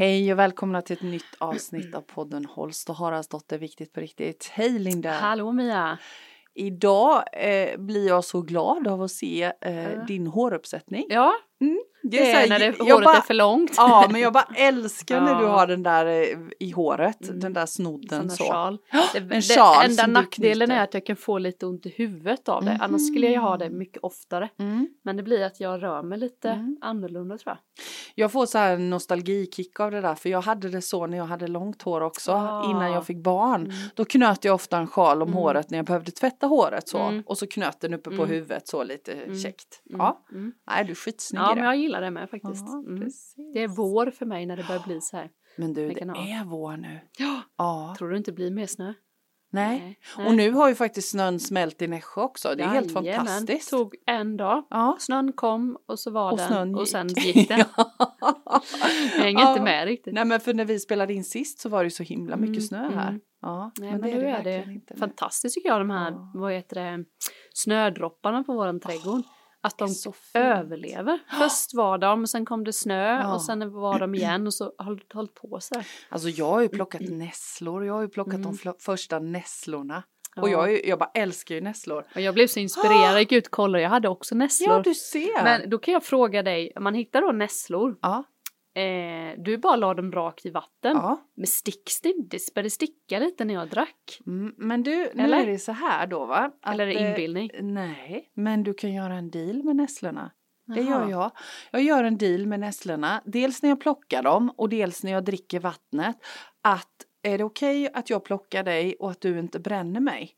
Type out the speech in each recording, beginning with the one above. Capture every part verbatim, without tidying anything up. Hej och välkomna till ett nytt avsnitt av podden Holst och Haras dotter, viktigt på riktigt. Hej Linda! Hallå Mia! Idag eh, blir jag så glad av att se eh, ja. din håruppsättning. Ja, mm. det är, det är såhär, när det, håret bara, är för långt. Ja, men jag bara älskar ja. när du har den där eh, i håret, mm. den där snodden. Så. Sjal. Det, en det, sjal enda nackdelen är att jag kan få lite ont i huvudet av det. Mm. Annars skulle jag ha det mycket oftare. Mm. Men det blir att jag rör mig lite mm. annorlunda tror jag. Jag får så här nostalgikick av det där. För jag hade det så när jag hade långt hår också. Ah. Innan jag fick barn. Mm. Då knöt jag ofta en sjal om mm. håret när jag behövde tvätta håret så. Mm. Och så knöt den uppe mm. på huvudet så lite mm. käckt. Mm. Ja, mm. Nej, du är skitsnygg ja, i det. Jag gillar det med faktiskt. Aha, mm. Det är vår för mig när det börjar bli så här. Men du, det är vår nu. Ja. ja. Tror du inte blir mer snö? Nej. Nej. Och nu har ju faktiskt snön smält i Nässjö också. Det är ja, helt fantastiskt. Det tog en dag. Ja. Snön kom och så var och den. Gick. Och sen gick den. Jag hänger ja. inte med riktigt. Nej, men för när vi spelade in sist så var det ju så himla mycket mm. snö här. Mm. Ja. Nej, men, men det är det, är det inte fantastiskt nu. Tycker jag. De här ja. vad heter det, snödropparna på våran trädgård. Att de överlever. Först var de och sen kom det snö ja. och sen var de igen och så har de hållit på sig. Alltså jag har ju plockat nässlor. Jag har ju plockat mm. de första nässlorna. Ja. Och jag, jag bara älskar ju nässlor. Och jag blev så inspirerad. Jag gick ut och kollade. Jag hade också nässlor. Ja, du ser. Men då kan jag fråga dig. Man hittar då nässlor. Ja. Eh, du bara la dem rakt i vatten. Ja. Men sticks det inte? Det började sticka lite när jag drack. Mm, men du, nu Eller? är det så här då va? Att, Eller är det inbildning? Eh, nej, men du kan göra en deal med nässlorna. Det gör jag. Jag gör en deal med nässlorna. Dels när jag plockar dem och dels när jag dricker vattnet. Att är det okej okay att jag plockar dig och att du inte bränner mig?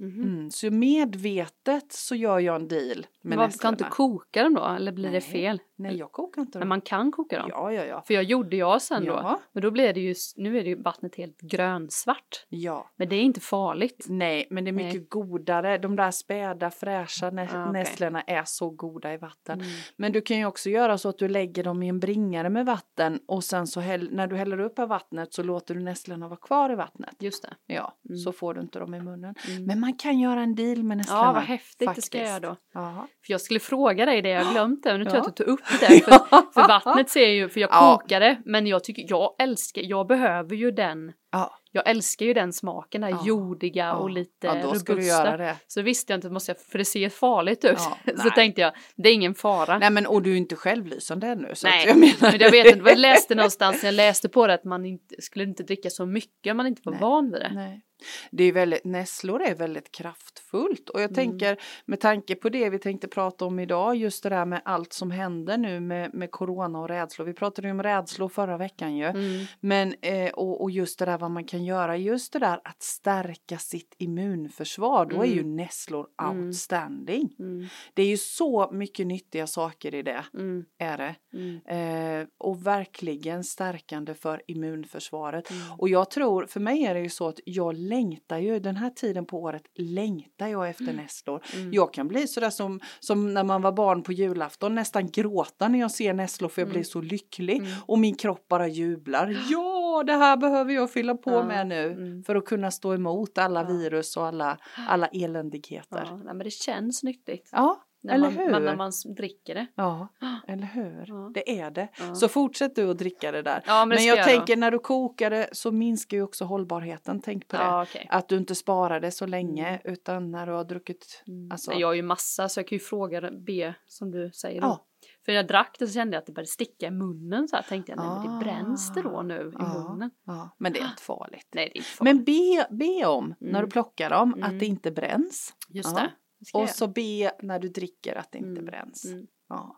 Mm-hmm. Mm, så medvetet så gör jag en deal med nässlorna. Kan inte koka dem då? Eller blir Nej. det fel? Nej, jag kokar inte dem. Men man kan koka dem? Ja, ja, ja. För jag gjorde jag sen ja. då. Men då blir det ju, nu är det ju vattnet helt grönsvart. Ja. Men det är inte farligt. Nej, men det är mycket Nej. godare. De där späda, fräscha nä- ah, okay. nässlorna är så goda i vatten. Mm. Men du kan ju också göra så att du lägger dem i en bringare med vatten. Och sen så häll, när du häller upp av vattnet så låter du nässlorna vara kvar i vattnet. Just det. Ja, mm. så får du inte dem i munnen. Mm. Men man kan göra en deal med nässlorna. Ja, vad häftigt faktiskt. Det ska jag då. Aha. För jag skulle fråga dig det, jag glömt det. Men nu tror jag att du tog upp det. För, för vattnet ser ju, för jag kokar det. Ja. Men jag tycker, jag älskar, jag behöver ju den. Ja. Jag älskar ju den smaken, den här ja. jordiga ja. och lite ja, då robusta. Du göra det. Så visste jag inte, måste jag, för det ser farligt ut. Ja, så tänkte jag, det är ingen fara. Nej, men och du är inte självlysande ännu. Så nej, att jag menar men jag vet inte, jag läste någonstans, jag läste på det att man inte, skulle inte dricka så mycket om man inte var nej. van vid det. Nej. Det är väldigt, nässlor är väldigt kraftfullt och jag mm. tänker med tanke på det vi tänkte prata om idag, just det där med allt som händer nu med, med corona och rädslor. Vi pratade ju om rädslor förra veckan ju, mm. men eh, och, och just det där vad man kan göra, just det där att stärka sitt immunförsvar, då mm. är ju nässlor outstanding. Mm. Det är ju så mycket nyttiga saker i det, mm. är det. Mm. Eh, och verkligen stärkande för immunförsvaret. Mm. Och jag tror, för mig är det ju så att jag längtar ju, den här tiden på året längtar jag efter mm. nässlor. Mm. Jag kan bli sådär som, som när man var barn på julafton, nästan gråta när jag ser nässlor för jag mm. blir så lycklig. Mm. Och min kropp bara jublar. Ja, det här behöver jag fylla på ja. med nu. Mm. För att kunna stå emot alla ja. virus och alla, alla eländigheter. Ja, men det känns nyttigt. Ja. När eller man, hur? Man, när man dricker det. Ja, eller hur? Ja. Det är det. Ja. Så fortsätt du att dricka det där. Ja, men det men jag, jag tänker då. När du kokar det så minskar ju också hållbarheten. Tänk på det. Ja, okay. Att du inte sparar det så länge mm. utan när du har druckit. Mm. Alltså. Jag har ju massa så jag kan ju fråga B som du säger. Ja. För jag drack det så kände jag att det började sticka i munnen. Så jag tänkte jag, nej men det bränns det då nu i ja, munnen. Ja. Men det är inte farligt. Nej, det är inte farligt. Men be, be om mm. när du plockar dem mm. att det inte bränns. Just ja. det. Och jag. så be när du dricker att det inte mm. bränns. Mm. Ja.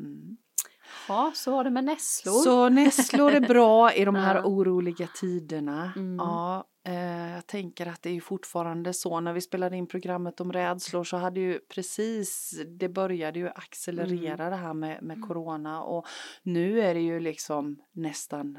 Mm. Ja, så var det med nässlor. Så nässlor är bra i de här ja. oroliga tiderna. Mm. Ja, eh, jag tänker att det är ju fortfarande så. När vi spelade in programmet om rädslor så hade ju precis, det började ju accelerera mm. det här med, med corona. Och nu är det ju liksom nästan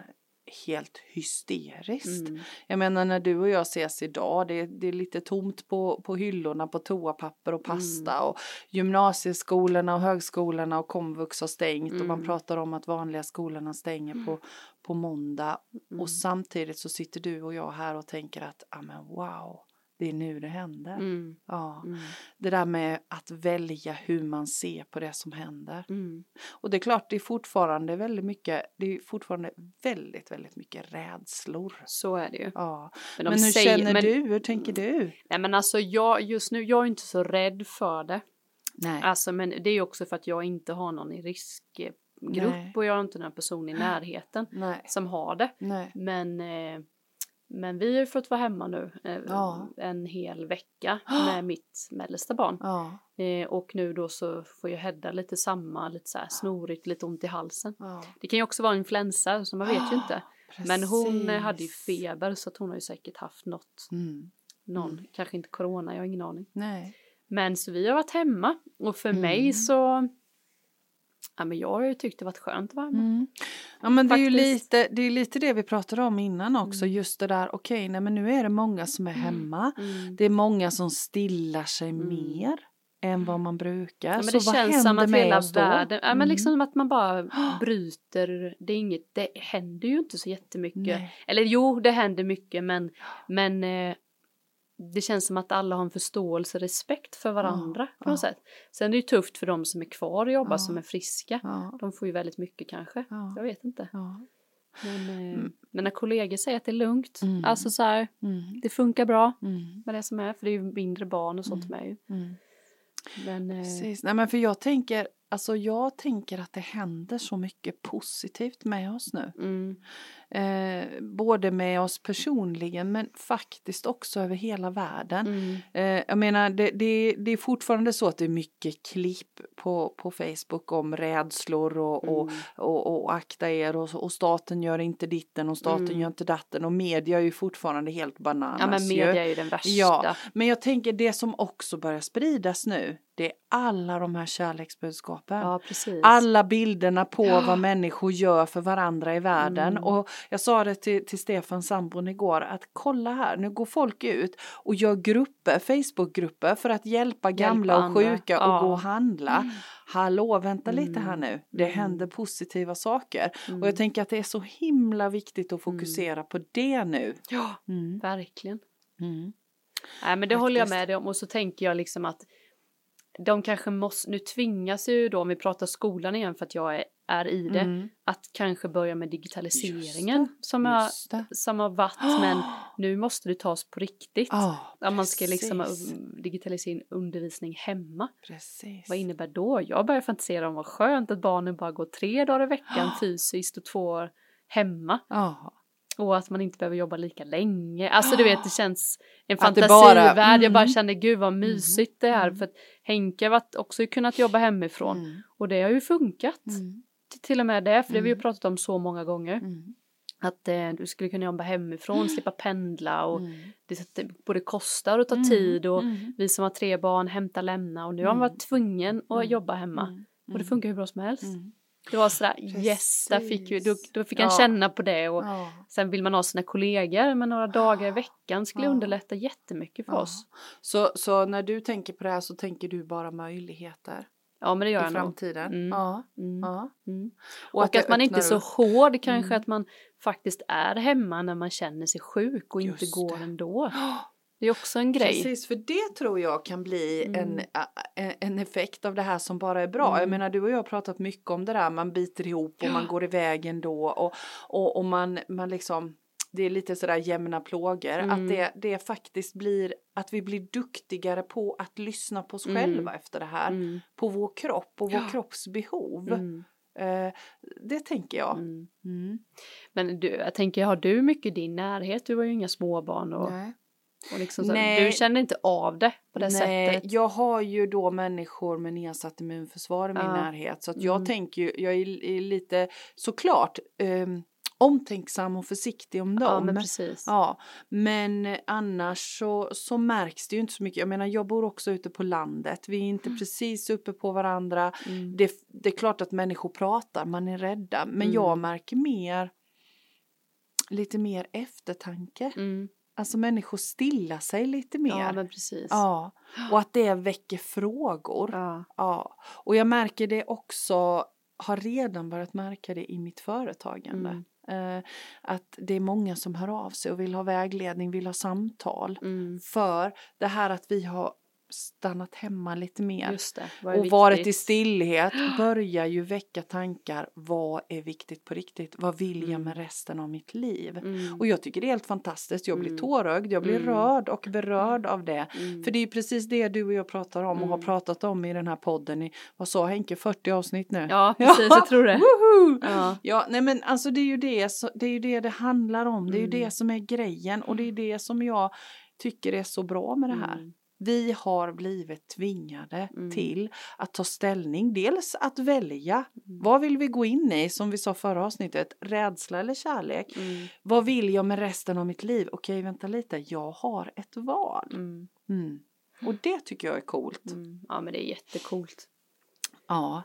helt hysteriskt. Mm. Jag menar när du och jag ses idag. Det, det är lite tomt på, på hyllorna. På toapapper och pasta. Mm. Och gymnasieskolorna och högskolorna. Och komvux har stängt. Mm. Och man pratar om att vanliga skolorna stänger mm. på, på måndag. Mm. Och samtidigt så sitter du och jag här. Och tänker att amen, wow. Det är nu det händer. Mm. Ja. Mm. Det där med att välja hur man ser på det som händer. Mm. Och det är klart, det är fortfarande väldigt mycket, det är fortfarande väldigt, väldigt mycket rädslor. Så är det ju. Ja. Men, men hur säger, känner men, du? Hur tänker du? Nej, men alltså jag, just nu, jag är inte så rädd för det. Nej. Alltså, men det är ju också för att jag inte har någon i riskgrupp. Nej. Och jag har inte någon person i närheten Nej. Som har det. Nej. Men... Eh, Men vi har ju fått vara hemma nu eh, ja. en hel vecka med mitt mellersta barn. Ja. Eh, och nu då så får jag Hedda lite samma, lite så här snorigt, lite ont i halsen. Ja. Det kan ju också vara influensa, så man vet ja, ju inte. Precis. Men hon eh, hade ju feber så att hon har ju säkert haft något. Mm. Någon, mm. kanske inte corona, jag har ingen aning. Nej. Men så vi har varit hemma och för mm. mig så... Ja, men jag har ju tyckt det varit skönt att vara hemma. Mm. Ja, men det är ju lite det, är lite det vi pratade om innan också. Mm. Just det där, okej, okay, nej men nu är det många som är hemma. Mm. Det är många som stillar sig mm. mer än vad man brukar. Ja, men så det vad känns som att hela världen, ja, men liksom att man bara bryter. Det är inget, det händer ju inte så jättemycket. Nej. Eller jo, det händer mycket, men... men eh, det känns som att alla har en förståelse och respekt för varandra ja, på något ja. sätt. Sen är det ju tufft för de som är kvar och jobbar ja. som är friska. Ja. De får ju väldigt mycket kanske. Ja. Jag vet inte. Ja. Men, mm. Mina kollegor säger att det är lugnt. Mm. Alltså så här, mm. det funkar bra mm. med det som är. För det är ju mindre barn och sånt mm. med ju. Mm. Men, precis. Eh, Nej, men för jag tänker, alltså jag tänker att det händer så mycket positivt med oss nu. Mm. Eh, både med oss personligen men faktiskt också över hela världen. Mm. Eh, jag menar det, det, det är fortfarande så att det är mycket klipp på, på Facebook om rädslor och, mm. och, och, och akta er och, och staten gör inte ditten och staten mm. gör inte datten och media är ju fortfarande helt bananas. Ja, men media är ju den värsta. Ja, men jag tänker det som också börjar spridas nu. Det är alla de här kärleksbudskapen. Ja, precis. Alla bilderna på ja. vad människor gör för varandra i världen. Mm. Och jag sa det till, till Stefan Sambon igår. Att kolla här, nu går folk ut och gör grupper, Facebookgrupper. För att hjälpa, hjälpa gamla och andra. sjuka ja. och gå och handla. Mm. Hallå, vänta mm. lite här nu. Det mm. händer positiva saker. Mm. Och jag tänker att det är så himla viktigt att fokusera mm. på det nu. Ja, mm. verkligen. Mm. Nej, men det Faktiskt. håller jag med dig om. Och så tänker jag liksom att de kanske måste, nu tvingas ju då, om vi pratar skolan igen för att jag är, är i det, mm. att kanske börja med digitaliseringen det, som, har, som har varit, oh. men nu måste det tas på riktigt. Oh, att man ska liksom digitalisera in undervisning hemma. Precis. Vad innebär då? Jag börjar fantisera om vad skönt att barnen bara går tre dagar i veckan oh. fysiskt och två år hemma. Oh. Och att man inte behöver jobba lika länge. Alltså du vet, det känns en fantasivärld. Bara, mm. Jag bara känner, gud vad mysigt mm. det är. För att Henke har också kunnat jobba hemifrån. Mm. Och det har ju funkat. Mm. Till, till och med det, för det har vi ju pratat om så många gånger. Mm. Att eh, du skulle kunna jobba hemifrån, mm. slippa pendla. Och mm. det, det både kostar och tar mm. tid. Och mm. vi som har tre barn, hämta, lämna. Och nu har man varit tvungen att mm. jobba hemma. Mm. Och det funkar hur bra som helst. Mm. Det var sådär, Precis. yes, där fick ju, då, då fick han ja. känna på det. Och ja. sen vill man ha sina kollegor, men några dagar i veckan skulle ja. underlätta jättemycket för ja. oss. Så, så när du tänker på det här så tänker du bara möjligheter? Ja, men det gör i jag framtiden. Mm. Ja. Mm. Ja. Mm. Och, och att, att man inte är så hård kanske, mm. att man faktiskt är hemma när man känner sig sjuk och Just inte går det. ändå. Det är också en grej. Precis, för det tror jag kan bli mm. en, en effekt av det här som bara är bra. Mm. Jag menar, du och jag har pratat mycket om det där. Man biter ihop och ja. man går i vägen då. Och, och, och man, man liksom, det är lite sådär jämna plågor. Mm. Att det, det faktiskt blir, att vi blir duktigare på att lyssna på oss mm. själva efter det här. Mm. På vår kropp och vår ja. kropps behov. Mm. Eh, det tänker jag. Mm. Mm. Men du, jag tänker, har du mycket i din närhet? Du har ju inga småbarn och... Nej. Och liksom så, du känner inte av det på det Nej, sättet. Jag har ju då människor med nedsatt immunförsvar i min ja. närhet. Så att jag mm. tänker ju, jag är, är lite såklart um, omtänksam och försiktig om dem. Ja, men precis. Ja, men annars så, så märks det ju inte så mycket. Jag menar, jag bor också ute på landet. Vi är inte mm. precis uppe på varandra. Mm. Det, det är klart att människor pratar, man är rädda. Men mm. jag märker mer, lite mer eftertanke. Mm. Alltså människor stillar sig lite mer. Ja, men precis. Ja. Och att det väcker frågor. Ja. Ja. Och jag märker det också, har redan börjat märka det i mitt företagande. Mm. Eh, att det är många som hör av sig och vill ha vägledning, vill ha samtal. Mm. För det här att vi har stannat hemma lite mer. Just det, vad är och viktigt? Varit i stillhet. Börjar ju väcka tankar. Vad är viktigt på riktigt? Vad vill mm. jag med resten av mitt liv? Mm. Och jag tycker det är helt fantastiskt. Jag blir mm. tårögd. Jag blir mm. rörd och berörd av det. Mm. För det är ju precis det du och jag pratar om. Mm. Och har pratat om i den här podden. I, vad sa Henke? fyrtio avsnitt nu. Ja, precis. Ja. Jag tror det. Ja. ja, nej men alltså det är ju det, så, det är ju det det handlar om. Mm. Det är ju det som är grejen. Och det är det som jag tycker är så bra med det här. Mm. Vi har blivit tvingade mm. till att ta ställning. Dels att välja. Mm. Vad vill vi gå in i? Som vi sa förra avsnittet. Rädsla eller kärlek? Mm. Vad vill jag med resten av mitt liv? Okej, vänta lite. Jag har ett val. Mm. Mm. Och det tycker jag är coolt. Mm. Ja, men det är jättecoolt. Ja,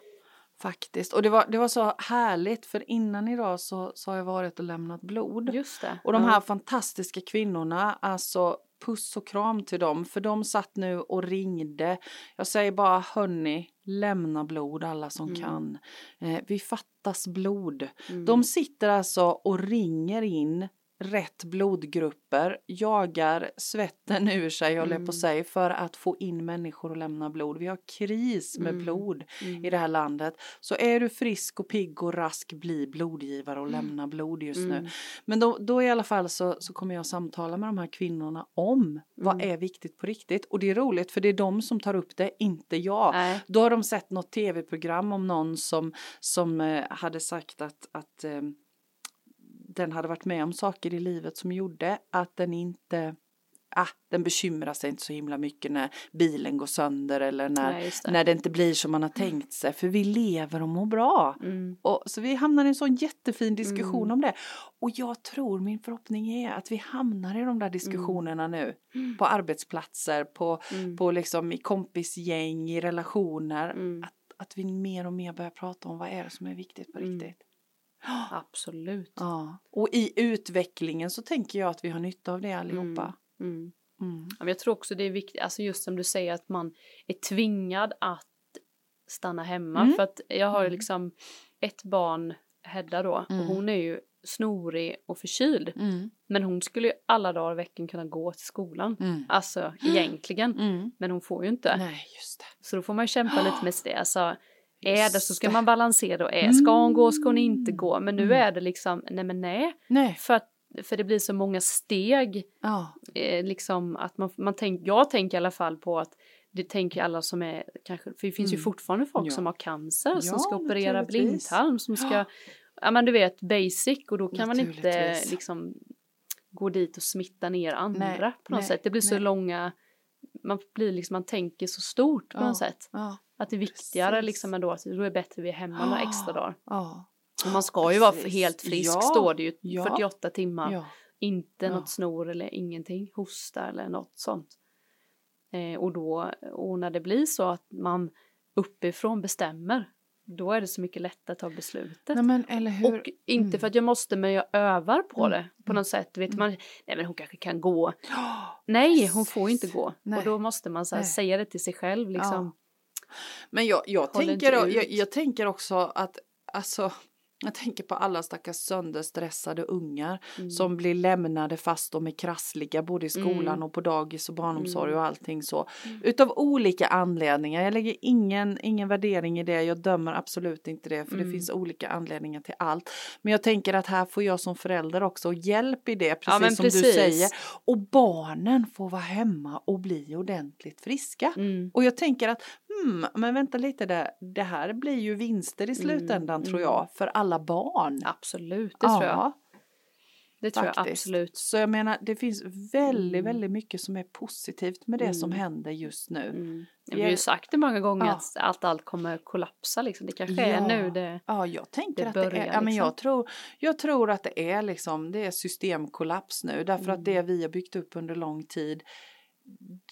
faktiskt. Och det var, det var så härligt. För innan idag så, så har jag varit och lämnat blod. Just det. Och de här mm. fantastiska kvinnorna. Alltså... Puss och kram till dem. För de satt nu och ringde. Jag säger bara, hörni, lämna blod alla som mm. kan. Eh, vi fattas blod. Mm. De sitter alltså och ringer in rätt blodgrupper. Jagar svetten ur sig, håller mm. på sig. För att få in människor och lämna blod. Vi har kris med mm. blod mm. i det här landet. Så är du frisk och pigg och rask, bli blodgivare och mm. lämna blod just mm. nu. Men då, då i alla fall så, så kommer jag samtala med de här kvinnorna om mm. vad är viktigt på riktigt. Och det är roligt för det är de som tar upp det, inte jag. Äh. Då har de sett något tv-program om någon som, som eh, hade sagt att... att eh, den hade varit med om saker i livet som gjorde att den inte... Ah, den bekymrar sig inte så himla mycket när bilen går sönder. Eller när, Nej, det. när det inte blir som man har tänkt sig. För vi lever och mår bra. Mm. Och, så vi hamnar i en sån jättefin diskussion mm. om det. Och jag tror, min förhoppning är att vi hamnar i de där diskussionerna mm. nu. Mm. På arbetsplatser, på, mm. på liksom, i kompisgäng, i relationer. Mm. Att, att vi mer och mer börjar prata om vad är det som är viktigt på mm. riktigt. Absolut. Ja. Och i utvecklingen så tänker jag att vi har nytta av det allihopa. Mm. Mm. Mm. Ja, men jag tror också det är viktigt, alltså just som du säger att man är tvingad att stanna hemma. Mm. För att jag har liksom ett barn, Hedda då, mm. och hon är ju snorig och förkyld. Mm. Men hon skulle ju alla dagar i veckan kunna gå till skolan. Mm. Alltså egentligen. Mm. Men hon får ju inte. Nej, just det. Så då får man ju kämpa lite med det. Alltså... Är det så ska man balansera och är. Ska hon gå, ska hon inte gå. Men nu mm. är det liksom, nej men nej. nej. För, att, för det blir så många steg. Oh. Eh, liksom att man, man tänk, jag tänker i alla fall på att, det tänker alla som är, kanske, för det finns mm. ju fortfarande folk ja. som har cancer. Ja, som ska operera blindtarm. Som ska, ja. ja men du vet, basic. Och då kan man inte liksom gå dit och smitta ner andra nej. på något nej. sätt. Det blir så nej. långa, man blir liksom, man tänker så stort på ja. något sätt. Ja. Att det är viktigare liksom ändå, att då är det bättre vi är hemma några extra dagar. Ja. Och man ska ju Precis. vara helt frisk, ja. står det ju ja. fyrtioåtta timmar. Ja. Inte ja. något snor eller ingenting, hosta eller något sånt. Eh, och då, och när det blir så att man uppifrån bestämmer, då är det så mycket lättare att ta beslutet. Nej, men, eller hur? Och inte mm. för att jag måste, men jag övar på mm. det på något sätt. Vet mm. man, nej men hon kanske kan gå. Oh, nej, precis. hon får inte gå. Nej. Och då måste man så här, säga det till sig själv liksom. Ja. Men jag, jag, tänker, jag, jag tänker också att, alltså, jag tänker på alla stackars sönderstressade ungar mm. som blir lämnade fast de är krassliga både i skolan mm. och på dagis och barnomsorg mm. och allting så. Mm. Utav olika anledningar, jag lägger ingen, ingen värdering i det, jag dömer absolut inte det för mm. det finns olika anledningar till allt. Men jag tänker att här får jag som förälder också hjälp i det, precis ja, som precis. du säger. Och barnen får vara hemma och bli ordentligt friska. Mm. Och jag tänker att Mm, men vänta lite, det, det här blir ju vinster i slutändan mm, tror jag. För alla barn. Absolut, det ja, tror jag. Det tror faktiskt. jag absolut. Så jag menar, det finns väldigt, mm. väldigt mycket som är positivt med det mm. som händer just nu. Mm. Vi har ju sagt det många gånger ja. att allt, allt kommer kollapsa. Liksom. Det kanske ja. är nu det Ja, jag tänker det att börjar, det är. Ja, men liksom. jag, tror, jag tror att det är, liksom, det är systemkollaps nu. Därför mm. att det vi har byggt upp under lång tid,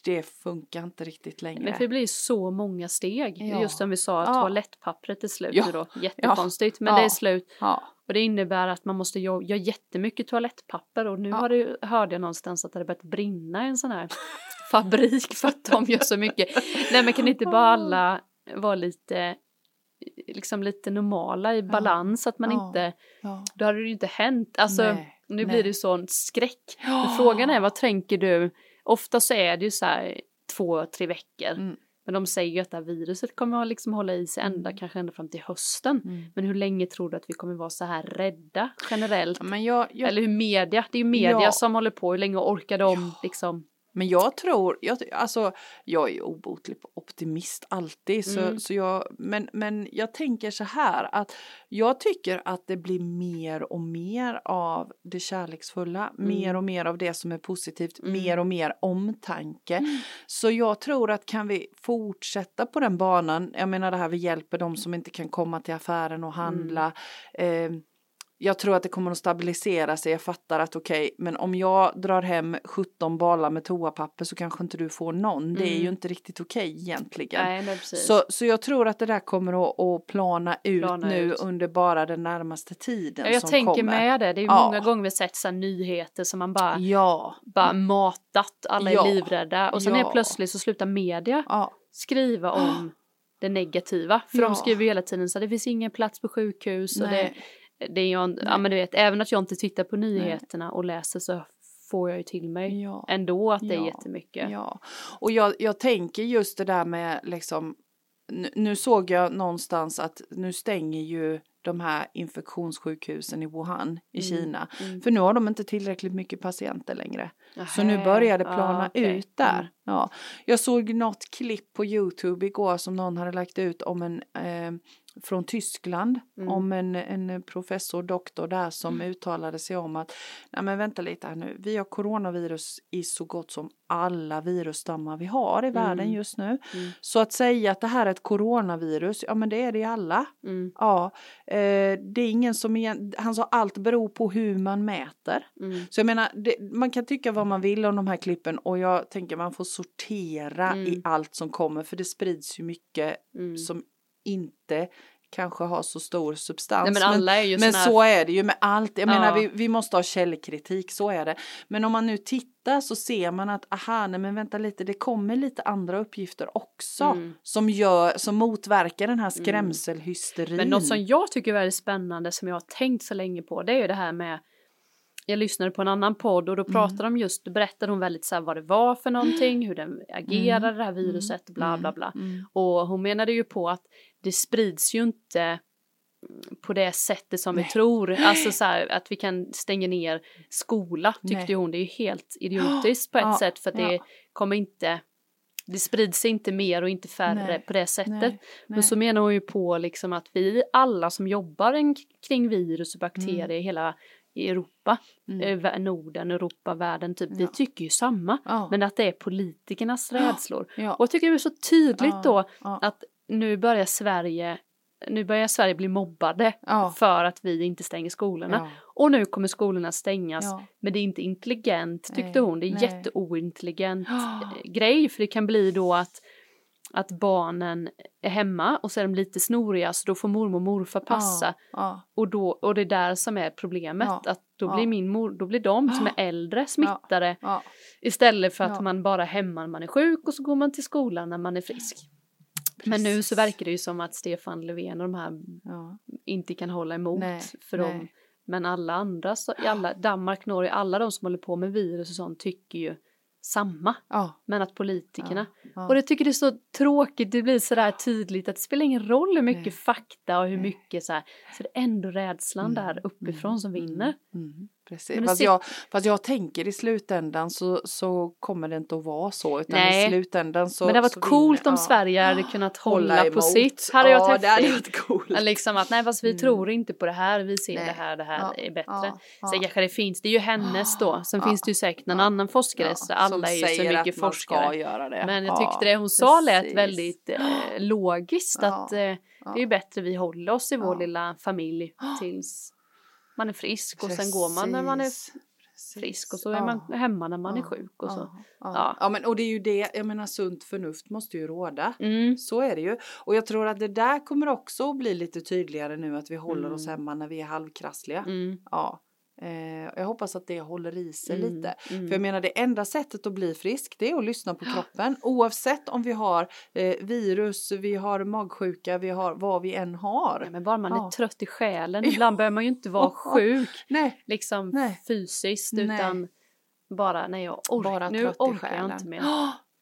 det funkar inte riktigt längre. Men för det blir så många steg. Ja. Just som vi sa, ja. toalettpappret är slut. Ja. Då. Jättekonstigt, ja. men ja. det är slut. Ja. Och det innebär att man måste göra jättemycket toalettpapper. Och nu ja. har det, hörde jag någonstans att det har börjat brinna i en sån här fabrik. För att de gör så mycket. Nej, men kan inte bara alla vara lite liksom lite normala i balans, ja, att man ja, inte, ja. Då hade det ju inte hänt. Alltså nej, nu nej. Blir det ju sån skräck. Ja. Frågan är, vad tänker du? Ofta så är det ju så här två, tre veckor. Mm. Men de säger ju att det här viruset kommer liksom hålla i sig ända, mm. kanske ända fram till hösten. Mm. Men hur länge tror du att vi kommer vara så här rädda generellt? Ja, men jag, jag... Eller hur media? Det är ju media ja. Som håller på. Hur länge orkar de ja. Liksom... Men jag tror, jag, alltså jag är obotlig optimist alltid så, mm. så jag, men, men jag tänker så här att jag tycker att det blir mer och mer av det kärleksfulla, mm. mer och mer av det som är positivt, mm. mer och mer omtanke. Mm. Så jag tror att kan vi fortsätta på den banan, jag menar det här vi hjälper de som inte kan komma till affären och handla, mm. eh, jag tror att det kommer att stabilisera sig. Jag fattar att okej, okay, men om jag drar hem sjutton balar med toapapper så kanske inte du får någon. Mm. Det är ju inte riktigt okej okay egentligen. Nej, nej, precis. Så, så jag tror att det där kommer att, att plana ut plana nu ut. Under bara den närmaste tiden ja, jag som kommer. Jag tänker med det. Det är ju ja. Många gånger vi sett så nyheter som man bara, ja. Bara matat. Alla ja. Är livrädda. Och sen ja. Är plötsligt så slutar media ja. Skriva om det negativa. För ja. De skriver ju hela tiden så här, det finns ingen plats på sjukhus och nej. Det... Det är jag, ja, men du vet, även att jag inte tittar på nyheterna nej. Och läser så får jag ju till mig ja. Ändå att det ja. Är jättemycket. Ja. Och jag, jag tänker just det där med liksom, nu, nu såg jag någonstans att nu stänger ju de här infektionssjukhusen i Wuhan i mm. Kina. Mm. För nu har de inte tillräckligt mycket patienter längre. Aha. Så nu börjar det plana ah, okay. ut där. Mm. Ja. Jag såg något klipp på YouTube igår som någon hade lagt ut om en... Eh, från Tyskland mm. om en, en professor, doktor där som mm. uttalade sig om att nej men vänta lite här nu, vi har coronavirus i så gott som alla virusstammar vi har i mm. världen just nu mm. så att säga att det här är ett coronavirus, ja men det är det i alla mm. ja, eh, det är ingen som igen, han sa allt beror på hur man mäter, mm. så jag menar det, man kan tycka vad man vill om de här klippen och jag tänker man får sortera mm. i allt som kommer för det sprids ju mycket mm. som inte kanske har så stor substans. Nej, men alla är ju men, men så är det ju med allt. Jag ja. Menar vi, vi måste ha källkritik, så är det. Men om man nu tittar så ser man att aha, nej, men vänta lite, det kommer lite andra uppgifter också mm. som, gör, som motverkar den här skrämselhysterin. Men något som jag tycker är väldigt spännande som jag har tänkt så länge på, det är ju det här med, jag lyssnade på en annan podd och då pratade mm. de just, då berättade hon väldigt så här vad det var för någonting, hur den agerade mm. det här viruset, bla bla bla. Mm. Och hon menade ju på att det sprids ju inte på det sättet som nej. Vi tror. Alltså så här, att vi kan stänga ner skola, tyckte nej. Hon. Det är ju helt idiotiskt på ett ja, sätt för att ja. Det kommer inte, det sprids inte mer och inte färre nej. På det sättet. Nej. Men nej. Så menar hon ju på liksom att vi alla som jobbar en, kring virus och bakterier mm. hela i Europa, mm. Norden, Europa, världen, typ. Ja. Vi tycker ju samma. Ja. Men att det är politikernas rädslor. Ja. Och jag tycker det är så tydligt ja. Då ja. Att nu börjar Sverige nu börjar Sverige bli mobbade ja. För att vi inte stänger skolorna. Ja. Och nu kommer skolorna stängas. Ja. Men det är inte intelligent, tyckte nej. Hon. Det är en jätteointelligent ja. Grej. För det kan bli då att att barnen är hemma och så är de lite snoriga så då får mormor och morfar passa. Ja, ja. Och, då, och det är där som är problemet. Ja, att då, ja. Blir min mor, då blir de som är äldre smittade ja, ja. Istället för att ja. Man bara är hemma när man är sjuk och så går man till skolan när man är frisk. Precis. Men nu så verkar det ju som att Stefan Löfven och de här ja. Inte kan hålla emot nej, för nej. Dem. Men alla andra, så, alla, Danmark, Norge, alla de som håller på med virus och sånt tycker ju samma, ja. Men att politikerna ja. Ja. Och det tycker det är så tråkigt, det blir sådär tydligt att det spelar ingen roll hur mycket nej. Fakta och hur nej. Mycket så här, så det är ändå rädslan mm. där uppifrån mm. som vinner mm. Precis, fast, ser... jag, fast jag tänker i slutändan så, så kommer det inte att vara så utan nej. I slutändan så men det hade varit coolt om ja. Sverige hade kunnat hålla, hålla på sitt hade ja, jag det hade varit coolt liksom att nej fast vi mm. tror inte på det här vi ser nej. det här, det här ja. Är bättre ja. Ja. Så kanske det finns, det är ju hennes då sen ja. Finns det ju säkert någon ja. Annan forskare ja. Så alla som är ju så mycket forskare göra det. Men jag tyckte ja. Det hon sa lät väldigt eh, logiskt ja. Att eh, ja. Det är ju bättre vi håller oss i vår ja. Lilla familj tills man är frisk och precis. Sen går man när man är frisk och så är ja. Man hemma när man ja. Är sjuk och så. Ja. Ja. Ja. Ja, men och det är ju det, jag menar sunt förnuft måste ju råda. Mm. Så är det ju. Och jag tror att det där kommer också att bli lite tydligare nu att vi håller mm. oss hemma när vi är halvkrassliga. Mm. Ja. Eh, jag hoppas att det håller i sig mm, lite. Mm. För jag menar, det enda sättet att bli frisk, det är att lyssna på kroppen. Oavsett om vi har eh, virus, vi har magsjuka, vi har vad vi än har. Nej, men bara man ja. är trött i själen. Ibland ja. behöver man ju inte vara sjuk nej. liksom nej. fysiskt. Utan nej. bara, nej jag orkar, bara nu trött orkar i själen. Jag inte mer.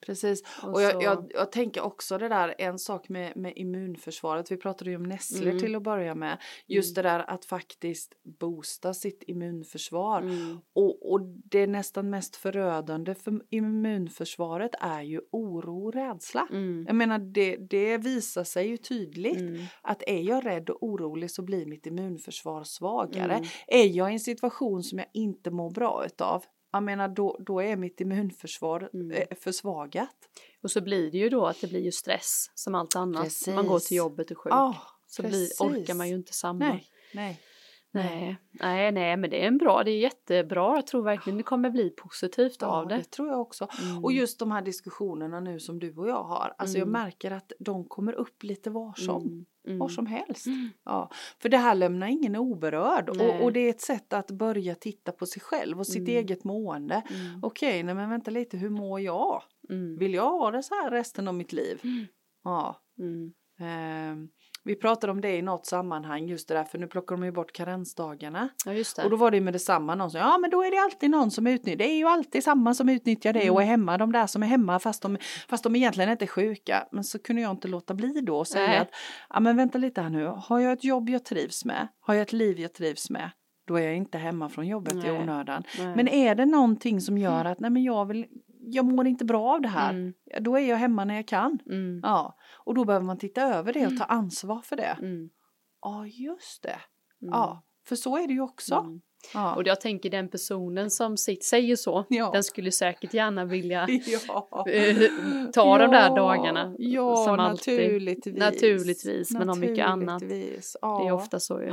Precis, och, och jag, jag, jag tänker också det där, en sak med, med immunförsvaret, vi pratade ju om nässlor mm. till att börja med, just mm. det där att faktiskt boosta sitt immunförsvar mm. och, och det nästan mest förödande för immunförsvaret är ju oro och rädsla. Mm. Jag menar det, det visar sig ju tydligt mm. att är jag rädd och orolig så blir mitt immunförsvar svagare. Mm. Är jag i en situation som jag inte mår bra utav, jag menar, då, då är mitt immunförsvar mm. försvagat. Och så blir det ju då att det blir ju stress som allt annat. Precis. Man går till jobbet och sjuk. Oh, så blir, orkar man ju inte samma. Nej, nej. Nej, nej, nej, men det är en bra, det är jättebra. Jag tror verkligen det kommer bli positivt ja, av det. Det tror jag också. Mm. Och just de här diskussionerna nu som du och jag har. Alltså mm. jag märker att de kommer upp lite varsom. Mm. Mm. Var som helst. Mm. Ja. För det här lämnar ingen oberörd. Och, och det är ett sätt att börja titta på sig själv och sitt mm. eget mående. Mm. Okej, nej, men vänta lite, hur mår jag? Mm. Vill jag ha det så här resten av mitt liv? Mm. Ja. Mm. Um. Vi pratade om det i något sammanhang, just det där, för nu plockar de ju bort karensdagarna. Ja, just det. Och då var det ju med detsamma någon som, ja men då är det alltid någon som utnyttjar, det är ju alltid samma som utnyttjar det mm. och är hemma, de där som är hemma fast de, fast de egentligen inte är sjuka. Men så kunde jag inte låta bli då och säga Nej. att, ja men vänta lite här nu, har jag ett jobb jag trivs med? Har jag ett liv jag trivs med? Då är jag inte hemma från jobbet nej. i onödan. Nej. Men är det någonting som gör att, nej men jag vill... jag mår inte bra av det här. Mm. Då är jag hemma när jag kan. Mm. Ja. Och då behöver man titta över det och ta ansvar för det. Mm. Ja, just det. Mm. Ja, för så är det ju också. Mm. Ja. Och jag tänker den personen som sitter, säger så. Ja. Den skulle säkert gärna vilja ja. ta de där ja. dagarna. Ja, som naturligtvis. Naturligtvis, men om mycket annat. Ja. Det är ofta så ju.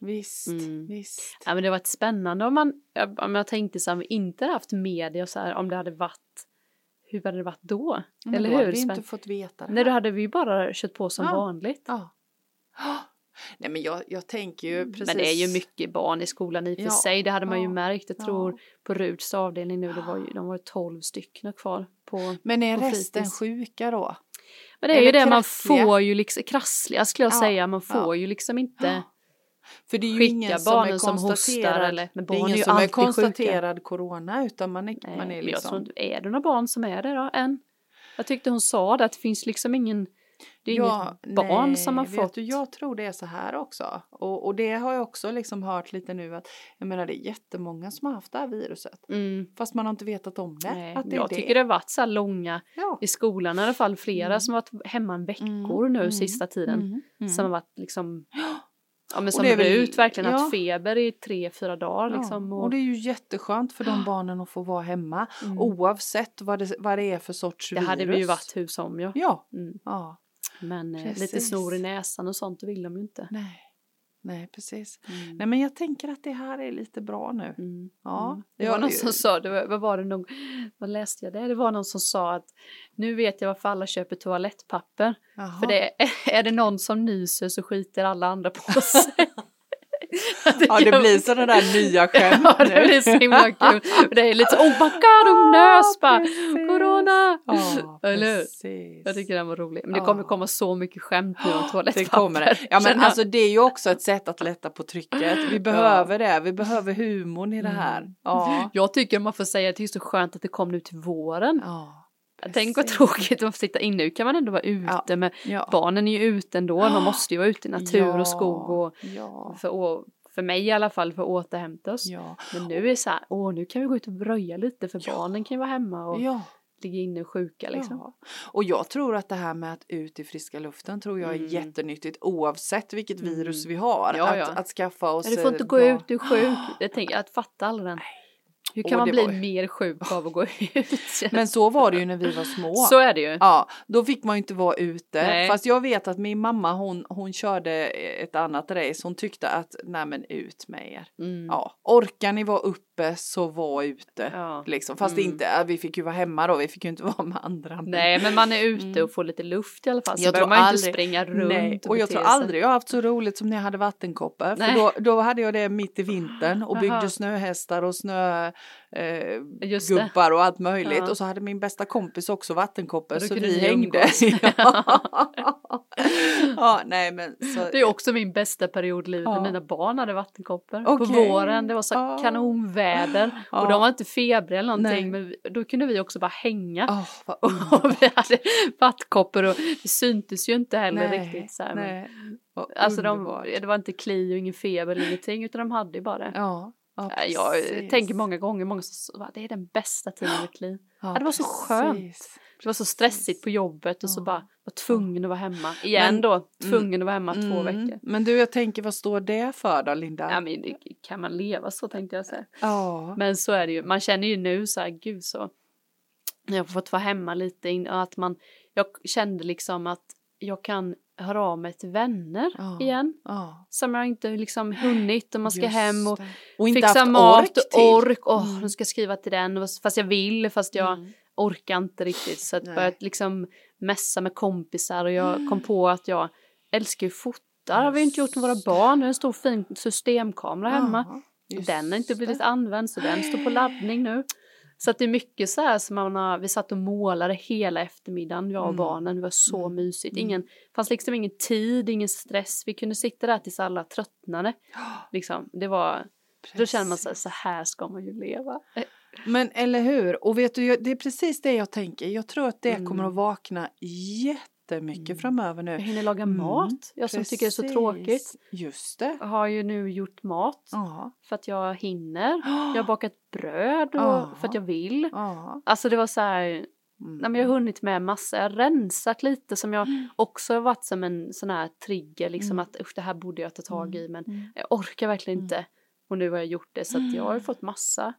Visst, mm. visst. Ja, men det var ett spännande om man, om jag tänkte så här, om vi inte hade haft media och så här, om det hade varit, hur hade det varit då? Men eller då hur? Då hade vi inte fått veta det. Nej, då hade vi ju bara kört på som ja. vanligt. Ja. Oh. Nej, men jag, jag tänker ju precis. Men det är ju mycket barn i skolan i och för ja. sig, det hade man ja. ju märkt, jag tror ja. på Ruts avdelning nu, det var ju, de var ju tolv stycken kvar på. Men är på resten fritids. sjuka då? Men det är, är ju det, det man får ju liksom, krassliga skulle jag ja. säga, man får ja. ju liksom inte... Ja. För det är ju Skicka ingen som är som hostar, eller, men barn det är ingen är som är konstaterad sjuka. corona, utan man är, Nej, man är liksom... Jag tror, är det några barn som är det då än? Jag tyckte hon sa det, att det finns liksom ingen... Det är ja, inget barn nej, som har fått... Du, jag tror det är så här också. Och, och det har jag också liksom hört lite nu. Att, jag menar, det är jättemånga som har haft det här viruset. Mm. Fast man har inte vetat om det. Nej, att det jag är tycker det. det har varit så här långa ja. i skolan. I alla fall flera mm. som har varit hemma en veckor mm. nu mm. sista tiden. Mm. Mm. Som har varit liksom... Ja, men som det är väl, ut verkligen ja. att feber i tre, fyra dagar. Liksom, och... och det är ju jätteskönt för de barnen att få vara hemma. Mm. Oavsett vad det, vad det är för sorts det virus. Det hade vi ju varit hus om, ja. Ja. Mm. ja. Men precis. lite snor i näsan och sånt vill de ju inte. Nej, Nej precis. Mm. Nej, men jag tänker att det här är lite bra nu. Mm. Ja. Mm. Det var jag, någon som sa, det var, vad var det någon, vad läste jag det? Det var någon som sa att nu vet jag varför alla köper toalettpapper. Jaha. För det är, är det någon som nyser så skiter alla andra på sig. det ja, det jag... blir sådana där nya skämt. Ja, det blir så himla kul. Det är lite så, oh my god, de nös bara. Corona. Ja, eller precis. Jag tycker den var rolig. Men det kommer ja. komma så mycket skämt nu om toalettpapper. Det kommer det. Ja, men alltså det är ju också ett sätt att lätta på trycket. Vi behöver ja. det. Vi behöver humorn i det här. Mm. Ja. Jag tycker man får säga att det är så skönt att det kom nu till våren. Ja. Precis. Tänk vad tråkigt att sitta inne. Nu kan man ändå vara ute. Ja, men ja. barnen är ju ute ändå. De måste ju vara ute i natur ja, och skog. Och, ja. för, och, för mig i alla fall. För att återhämta oss. Ja. Men nu är det så här. Åh, nu kan vi gå ut och bröja lite. För ja. barnen kan ju vara hemma. Och ja. ligga inne och sjuka liksom. Ja. Och jag tror att det här med att ut i friska luften. Tror jag är mm. jättenyttigt. Oavsett vilket mm. virus vi har. Ja, att, ja. att skaffa oss. Du får inte gå bra. ut. Du är sjuk. Jag tänker att fatta all den. Hur kan man bli ju... mer sjuk av att gå ut? Men så var det ju när vi var små. Så är det ju. Ja, då fick man ju inte vara ute. Nej. Fast jag vet att min mamma, hon, hon körde ett annat race. Hon tyckte att, nej men ut med er. Mm. Ja, orkar ni vara uppe? uppe så var ute. Ja. Liksom. Fast mm. inte, vi fick ju vara hemma då. Vi fick ju inte vara med andra. Nej, men man är ute mm. och får lite luft i alla fall. Så jag tror man aldrig, inte springa runt. Nej. Och, och jag tror aldrig jag har haft så roligt som när jag hade vattenkoppar. För då, då hade jag det mitt i vintern. Och byggde Aha. snöhästar och snö... Eh, gubbar och allt möjligt. Ja. Och så hade min bästa kompis också vattenkoppor. Så vi hängde. ja. ja, nej, men så. Det är också min bästa period i livet. Ja. Mina barn hade vattenkoppor. Okay. På våren. Det var så ja. kanonväder. Ja. Och de var inte febriga eller någonting. Nej. Men då kunde vi också bara hänga. Oh, vad och vi hade vattkoppor. Och det syntes ju inte heller nej. riktigt. Så här, nej. Men, alltså de, det var inte kli och ingen feber eller ingenting. Utan de hade ju bara det. Ja. Ja, jag tänker många gånger, många så, det är den bästa tiden i mitt liv. Ja, ja, det var så precis. skönt. Det var så stressigt precis. på jobbet och ja. så bara var tvungen att vara hemma. Igen men, då, tvungen mm, att vara hemma mm, två veckor. Men du, jag tänker, vad står det för då, Linda? Ja, men, kan man leva så, tänkte jag säga. Ja. Men så är det ju, man känner ju nu så här, gud så. Jag har fått vara hemma lite in, och att man, jag kände liksom att jag kan höra av mig till vänner oh, igen. Oh. Som jag inte liksom hunnit. Och man ska Just hem och, och inte fixa mat och ork. Och mm. nu ska jag skriva till den. Fast jag vill. Fast jag mm. orkar inte riktigt. Så att börja liksom mässa med kompisar. Och jag mm. kom på att jag älskar ju fotar. Det har vi inte gjort med våra barn. Det är en stor fin systemkamera hemma. Oh, den har inte blivit använd. Så den står på laddning nu. Så att det är mycket så här som man har, vi satt och målade hela eftermiddagen, jag och mm. barnen, det var så mm. mysigt. Ingen, fanns liksom ingen tid, ingen stress, vi kunde sitta där tills alla tröttnade. Liksom, det var, då känner man så här, så här ska man ju leva. Men eller hur, och vet du, det är precis det jag tänker, jag tror att det mm. kommer att vakna jätte. mycket mm. framöver nu. Jag hinner laga mat. Mm, jag som precis. tycker det är så tråkigt. Just det. Jag har ju nu gjort mat. Aha. För att jag hinner. Jag har bakat bröd. Och för att jag vill. Aha. Alltså det var så här. Mm. Nej, men jag har hunnit med massa. Jag har rensat lite som jag mm. också har varit som en sån här trigger. Liksom mm. att usch, det här borde jag ta tag i. Men mm. jag orkar verkligen mm. inte. Och nu har jag gjort det. Så att jag har fått massa.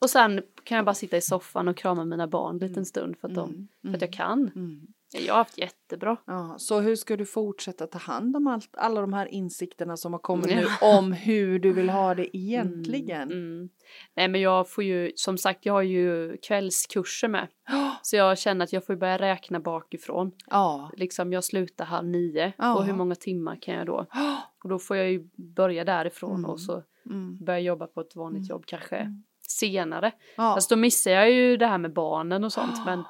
Och sen kan jag bara sitta i soffan och krama mina barn en liten stund. För att, de, mm. för att jag kan. Mm. Jag har haft jättebra. Ja, så hur ska du fortsätta ta hand om allt, alla de här insikterna som har kommit nu om hur du vill ha det egentligen? Mm, mm. Nej, men jag får ju, som sagt, jag har ju kvällskurser med. Så jag känner att jag får börja räkna bakifrån. Ja. Liksom jag slutar halv nio. Ja. Och hur många timmar kan jag då? Och då får jag ju börja därifrån mm. och så mm. börja jobba på ett vanligt mm. jobb kanske senare. Ja. Fast då missar jag ju det här med barnen och sånt, ja. men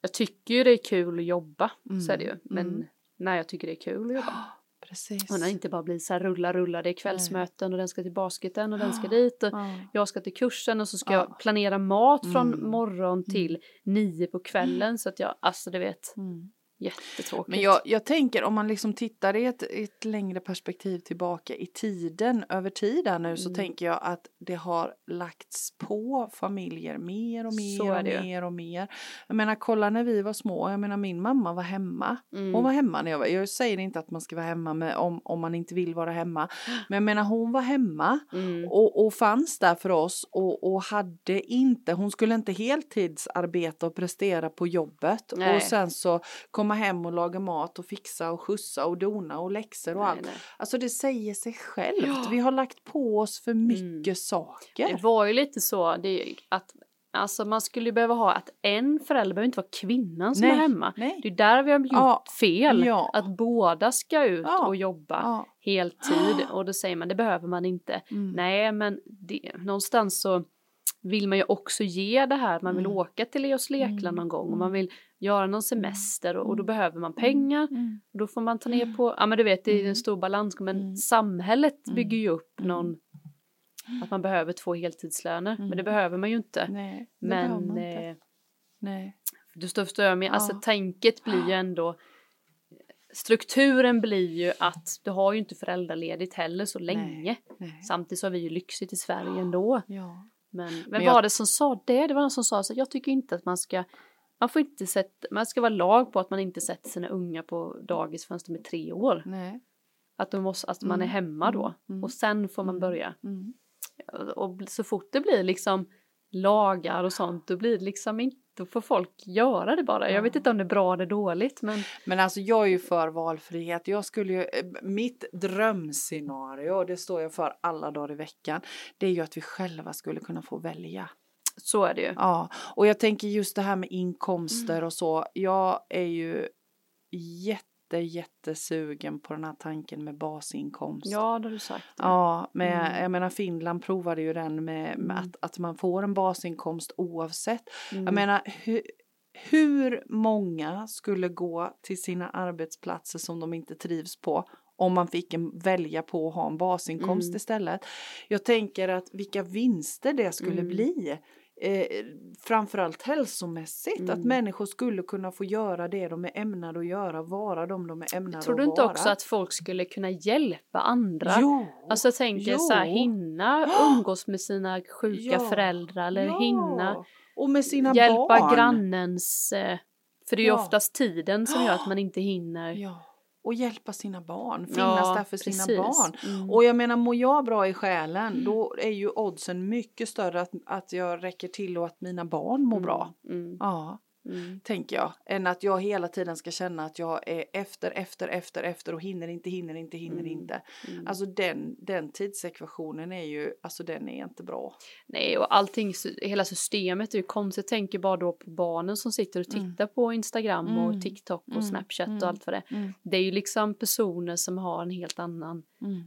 jag tycker ju det är kul att jobba, mm. så är det ju. Men mm. när jag tycker det är kul att jobba. Oh, precis. Och när det inte bara blir så här rulla, rulla. Det är kvällsmöten och den ska till basketen och oh. den ska dit. Och oh. jag ska till kursen och så ska oh. jag planera mat från mm. morgon till nio på kvällen. Mm. Så att jag, alltså du vet, mm. jättetråkigt. Men jag, jag tänker om man liksom tittar i ett, ett längre perspektiv tillbaka i tiden, över tid här nu. Mm. Så tänker jag att det har lagts på familjer mer och mer och mer och mer. Jag menar, kolla när vi var små. Jag menar, min mamma var hemma. Mm. Hon var hemma när jag var. Jag säger inte att man ska vara hemma med, om, om man inte vill vara hemma. Men jag menar, hon var hemma. Mm. Och, och fanns där för oss. Och, och hade inte. Hon skulle inte heltidsarbeta och prestera på jobbet. Nej. Och sen så kom hem och laga mat och fixa och skjutsa och dona och läxor och nej, allt. Nej. Alltså det säger sig självt. Ja. Vi har lagt på oss för mycket mm. saker. Det var ju lite så det, att alltså man skulle ju behöva ha att en förälder behöver inte vara kvinnan som nej, är hemma. Nej. Det är där vi har gjort ja. fel. Ja. Att båda ska ut ja. och jobba ja. heltid. Och då säger man, det behöver man inte. Mm. Nej, men det, någonstans så vill man ju också ge det här. Man vill mm. åka till Leos Lekland någon gång. Och man vill göra någon semester. Och, och då behöver man pengar. Mm. Och då får man ta ner på. Ja, men du vet, det är en stor balans. Men mm. samhället bygger ju upp någon. Att man behöver två heltidslöner. Mm. Men det behöver man ju inte. Nej, det men, behöver man inte. Eh, Nej. Du förstår mig. Alltså ja. tänket blir ju ändå. Strukturen blir ju att du har ju inte föräldraledigt heller så länge. Nej. Nej. Samtidigt så har vi ju lyxigt i Sverige ändå. Ja. Men, men, men jag, var det som sa det? Det var någon som sa så jag tycker inte att man ska man får inte sätta, man ska vara lag på att man inte sätter sina unga på dagis förrän de är tre år. Nej. Att de måste, att mm. man är hemma då mm. och sen får man börja. Mm. Och så fort det blir liksom lagar och sånt, då blir det liksom inte då får folk göra det bara. Jag vet inte om det är bra eller dåligt. Men, men alltså jag är ju för valfrihet. Jag skulle ju, mitt drömscenario, och det står jag för alla dagar i veckan, det är ju att vi själva skulle kunna få välja. Så är det ju. Ja, och jag tänker just det här med inkomster mm. och så. Jag är ju jätte jättesugen på den här tanken med basinkomst. Ja, det har du sagt. Det. Ja, men mm. jag menar Finland provade ju den med, med mm. att, att man får en basinkomst oavsett. Mm. Jag menar hur, hur många skulle gå till sina arbetsplatser som de inte trivs på om man fick en, välja på att ha en basinkomst mm. istället. Jag tänker att vilka vinster det skulle mm. bli. Eh, framförallt hälsomässigt mm. att människor skulle kunna få göra det de är ämnade att göra, vara de de är ämnade att vara. Tror du inte vara? Också att folk skulle kunna hjälpa andra? Jo, alltså jag tänker jo. så här, hinna umgås med sina sjuka ja. föräldrar eller ja. hinna och med sina hjälpa barn. Grannens för det är ju ja. oftast tiden som gör att man inte hinner ja. Och hjälpa sina barn. Finnas ja, där för sina precis. barn. Mm. Och jag menar, mår jag bra i själen. Mm. Då är ju oddsen mycket större. Att, att jag räcker till och att mina barn mår mm. bra. Mm. Ja. Mm. Tänker jag. Än att jag hela tiden ska känna att jag är efter, efter, efter, efter. Och hinner inte, hinner inte, hinner mm. inte. Mm. Alltså den, den tidsekvationen är ju. Alltså den är inte bra. Nej, och allting. Hela systemet är ju konstigt. Tänker bara då på barnen som sitter och tittar mm. på Instagram och mm. TikTok och mm. Snapchat mm. och allt vad det är. Mm. Det är ju liksom personer som har en helt annan. Mm.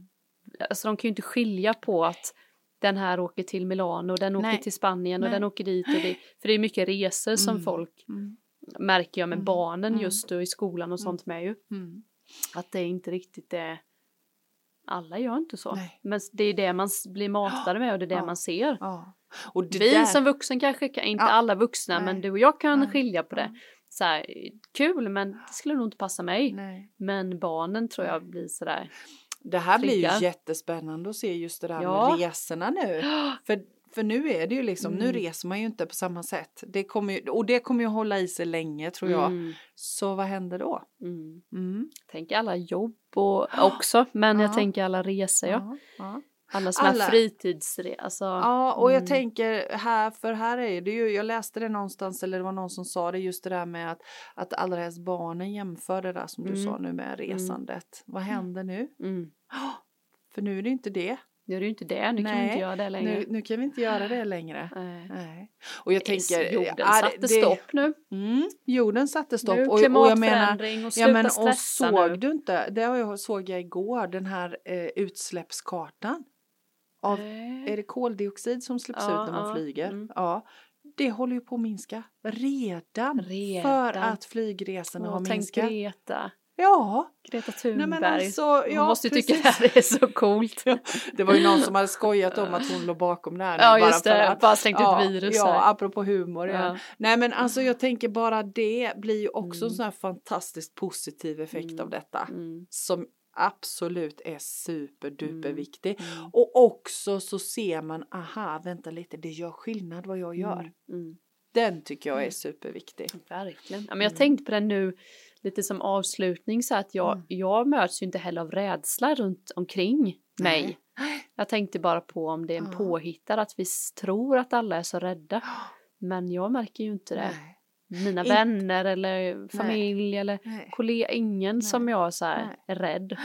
Alltså de kan ju inte skilja på att. Den här åker till Milano och den åker Nej. till Spanien och Nej. den åker dit. Och det, för det är mycket resor som mm. folk mm. märker jag med mm. barnen just då i skolan och mm. sånt med ju. Mm. Att det är inte riktigt det. Alla gör inte så. Nej. Men det är det man blir matade med och det är det ja. man ser. Ja. Och det Vi där... som vuxen kanske, inte ja. alla vuxna, Nej. men du och jag kan Nej. skilja på det. Så här, kul, men det skulle nog inte passa mig. Nej. Men barnen tror jag blir sådär. Det här blir ju jättespännande att se just det där ja. med resorna nu. För, för nu är det ju liksom, mm. nu reser man ju inte på samma sätt. Det kommer ju, och det kommer ju hålla i sig länge tror jag. Mm. Så vad händer då? Mm. Mm. Tänk alla jobb och, också, men ja. jag tänker alla resor. Ja. Ja. Alla såna alla. fritidsresor. Alltså, ja, och mm. jag tänker här, för här är det ju, jag läste det någonstans, eller det var någon som sa det, just det där med att, att allra helst barnen jämför det där som mm. du sa nu med resandet. Mm. Vad händer nu? Mm. Oh, för nu är det inte det. Nu är det ju inte det, nu Nej. kan vi inte göra det längre. Nu, nu kan vi inte göra det längre. Nej. Nej. Och jag tänker... Jorden satte det, stopp nu. Mm, jorden satte stopp. Nu, och, klimatförändring och sluta ja, men, stressa och såg nu. Du inte, det har jag, såg jag igår, den här eh, utsläppskartan. Av, är det koldioxid som släpps ja, ut när man ja, flyger? Mm. Ja, det håller ju på att minska. Redan. Redan. För att flygresorna oh, har minskat. Tänk Greta. Ja. Greta Thunberg. Nej, men alltså, hon ja, måste ju precis. tycka att det här är så coolt. Ja. Det var ju någon som hade skojat om att hon låg bakom det här. Ja, bara just det. För att, bara slängt ja, ut virus. Ja, här. Apropå humor. Ja. Ja. Nej, men alltså jag tänker bara det blir ju också mm. en sån här fantastiskt positiv effekt mm. av detta. Mm. Som absolut är superduperviktig. Mm. Och också så ser man, aha, vänta lite, det gör skillnad vad jag gör. Mm. Mm. Den tycker jag är superviktig. Verkligen. Ja, men jag mm. tänkte på det nu lite som avslutning så att jag, mm. jag möts ju inte heller av rädsla runt omkring mig. Nej. Jag tänkte bara på om det är en mm. påhittad att vi tror att alla är så rädda. Men jag märker ju inte det. Nej. Mina In... vänner eller familj Nej. eller Nej. kollega, ingen Nej. som jag så här är rädd.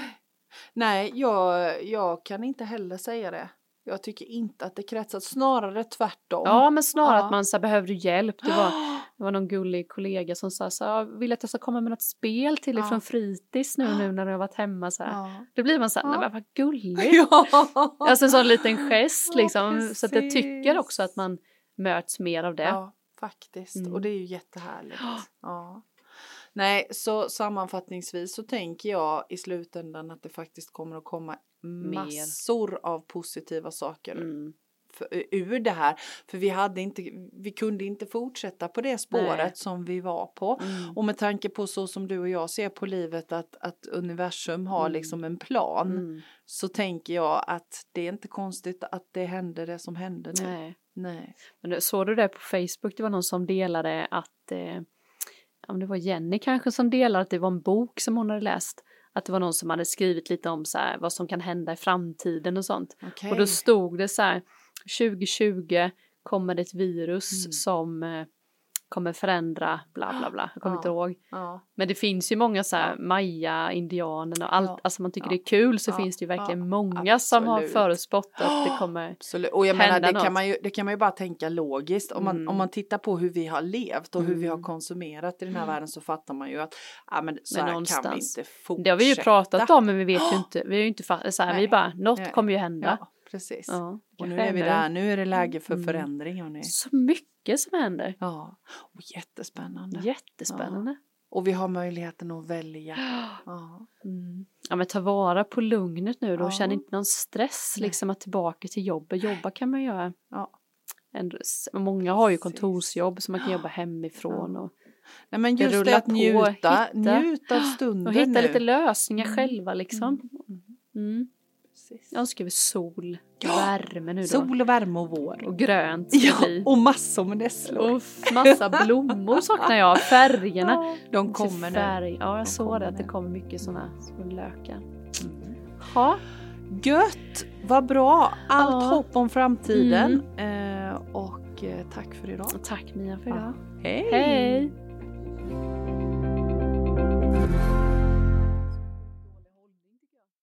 Nej, jag, jag kan inte heller säga det. Jag tycker inte att det kretsar, snarare tvärtom. Ja, men snarare ja. att man så här, behövde hjälp. Det var, det var någon gullig kollega som sa så här, vill att jag ska komma med något spel till ja. från fritids nu, nu när jag har varit hemma. Så här. Ja. Då blir man så här, ja. nej, vad gulligt. Ja. Alltså en sån liten gest liksom. Ja, så att jag tycker också att man möts mer av det. Ja. Faktiskt. Mm. Och det är ju jättehärligt. Ja. Nej, så sammanfattningsvis så tänker jag i slutändan att det faktiskt kommer att komma massor Mer. av positiva saker mm. för, ur det här. För vi, hade inte, vi kunde inte fortsätta på det spåret Nej. som vi var på. Mm. Och med tanke på så som du och jag ser på livet att, att universum har mm. liksom en plan. Mm. Så tänker jag att det är inte konstigt att det hände det som hände nu. Nej. Nej. Men såg du det på Facebook? Det var någon som delade att eh, om det var Jenny kanske som delade att det var en bok som hon hade läst, att det var någon som hade skrivit lite om så här, vad som kan hända i framtiden och sånt. Okay. Och då stod det så här, tjugohundratjugo kommer det ett virus mm. som eh, kommer förändra bla bla bla. Jag kommer ja. inte ihåg. Ja. Men det finns ju många så här Maya, indianerna och allt. Ja. Alltså man tycker ja. det är kul så ja. finns det ju verkligen ja. många absolut. Som har förutspått att det kommer absolut. Och jag menar, det kan, man ju, det kan man ju bara tänka logiskt. Om man, mm. om man tittar på hur vi har levt och hur mm. vi har konsumerat i den här mm. världen så fattar man ju att ah, men, så men här någonstans. Kan vi inte fortsätta. Det har vi ju pratat om men vi vet ju inte. Vi är ju inte fast, så här, vi bara, något Nej. kommer ju hända. Ja. Precis. Ja, och nu är vi där. Nu är det läge för mm. förändring. Hörrni. Så mycket som händer. Ja. Och jättespännande. Jättespännande. Ja. Och vi har möjligheten att välja. Ja. Mm. Ja, men ta vara på lugnet nu då. Ja. Känner inte någon stress liksom att tillbaka till jobbet. Jobba kan man göra. Ja. Många har ju kontorsjobb så man kan jobba hemifrån. Ja. Och nej, men just det att njuta. Hitta, njuta av stunden och hitta nu. Lite lösningar mm. själva liksom. Mm. Mm. Jag önskar vi sol, ja. värme nu då. Sol och värme och vår. Och grönt. Ja, och massor med nässlor. Och massa blommor saknar jag. Färgerna. De kommer färg. nu. Ja, jag De såg det att nu. det kommer mycket sådana små lökar. Mm. Ha. Gött, vad bra. Allt ja. hopp om framtiden. Mm. Eh, och eh, tack för idag. Och tack Mia för idag. Ja. Hej. Hej.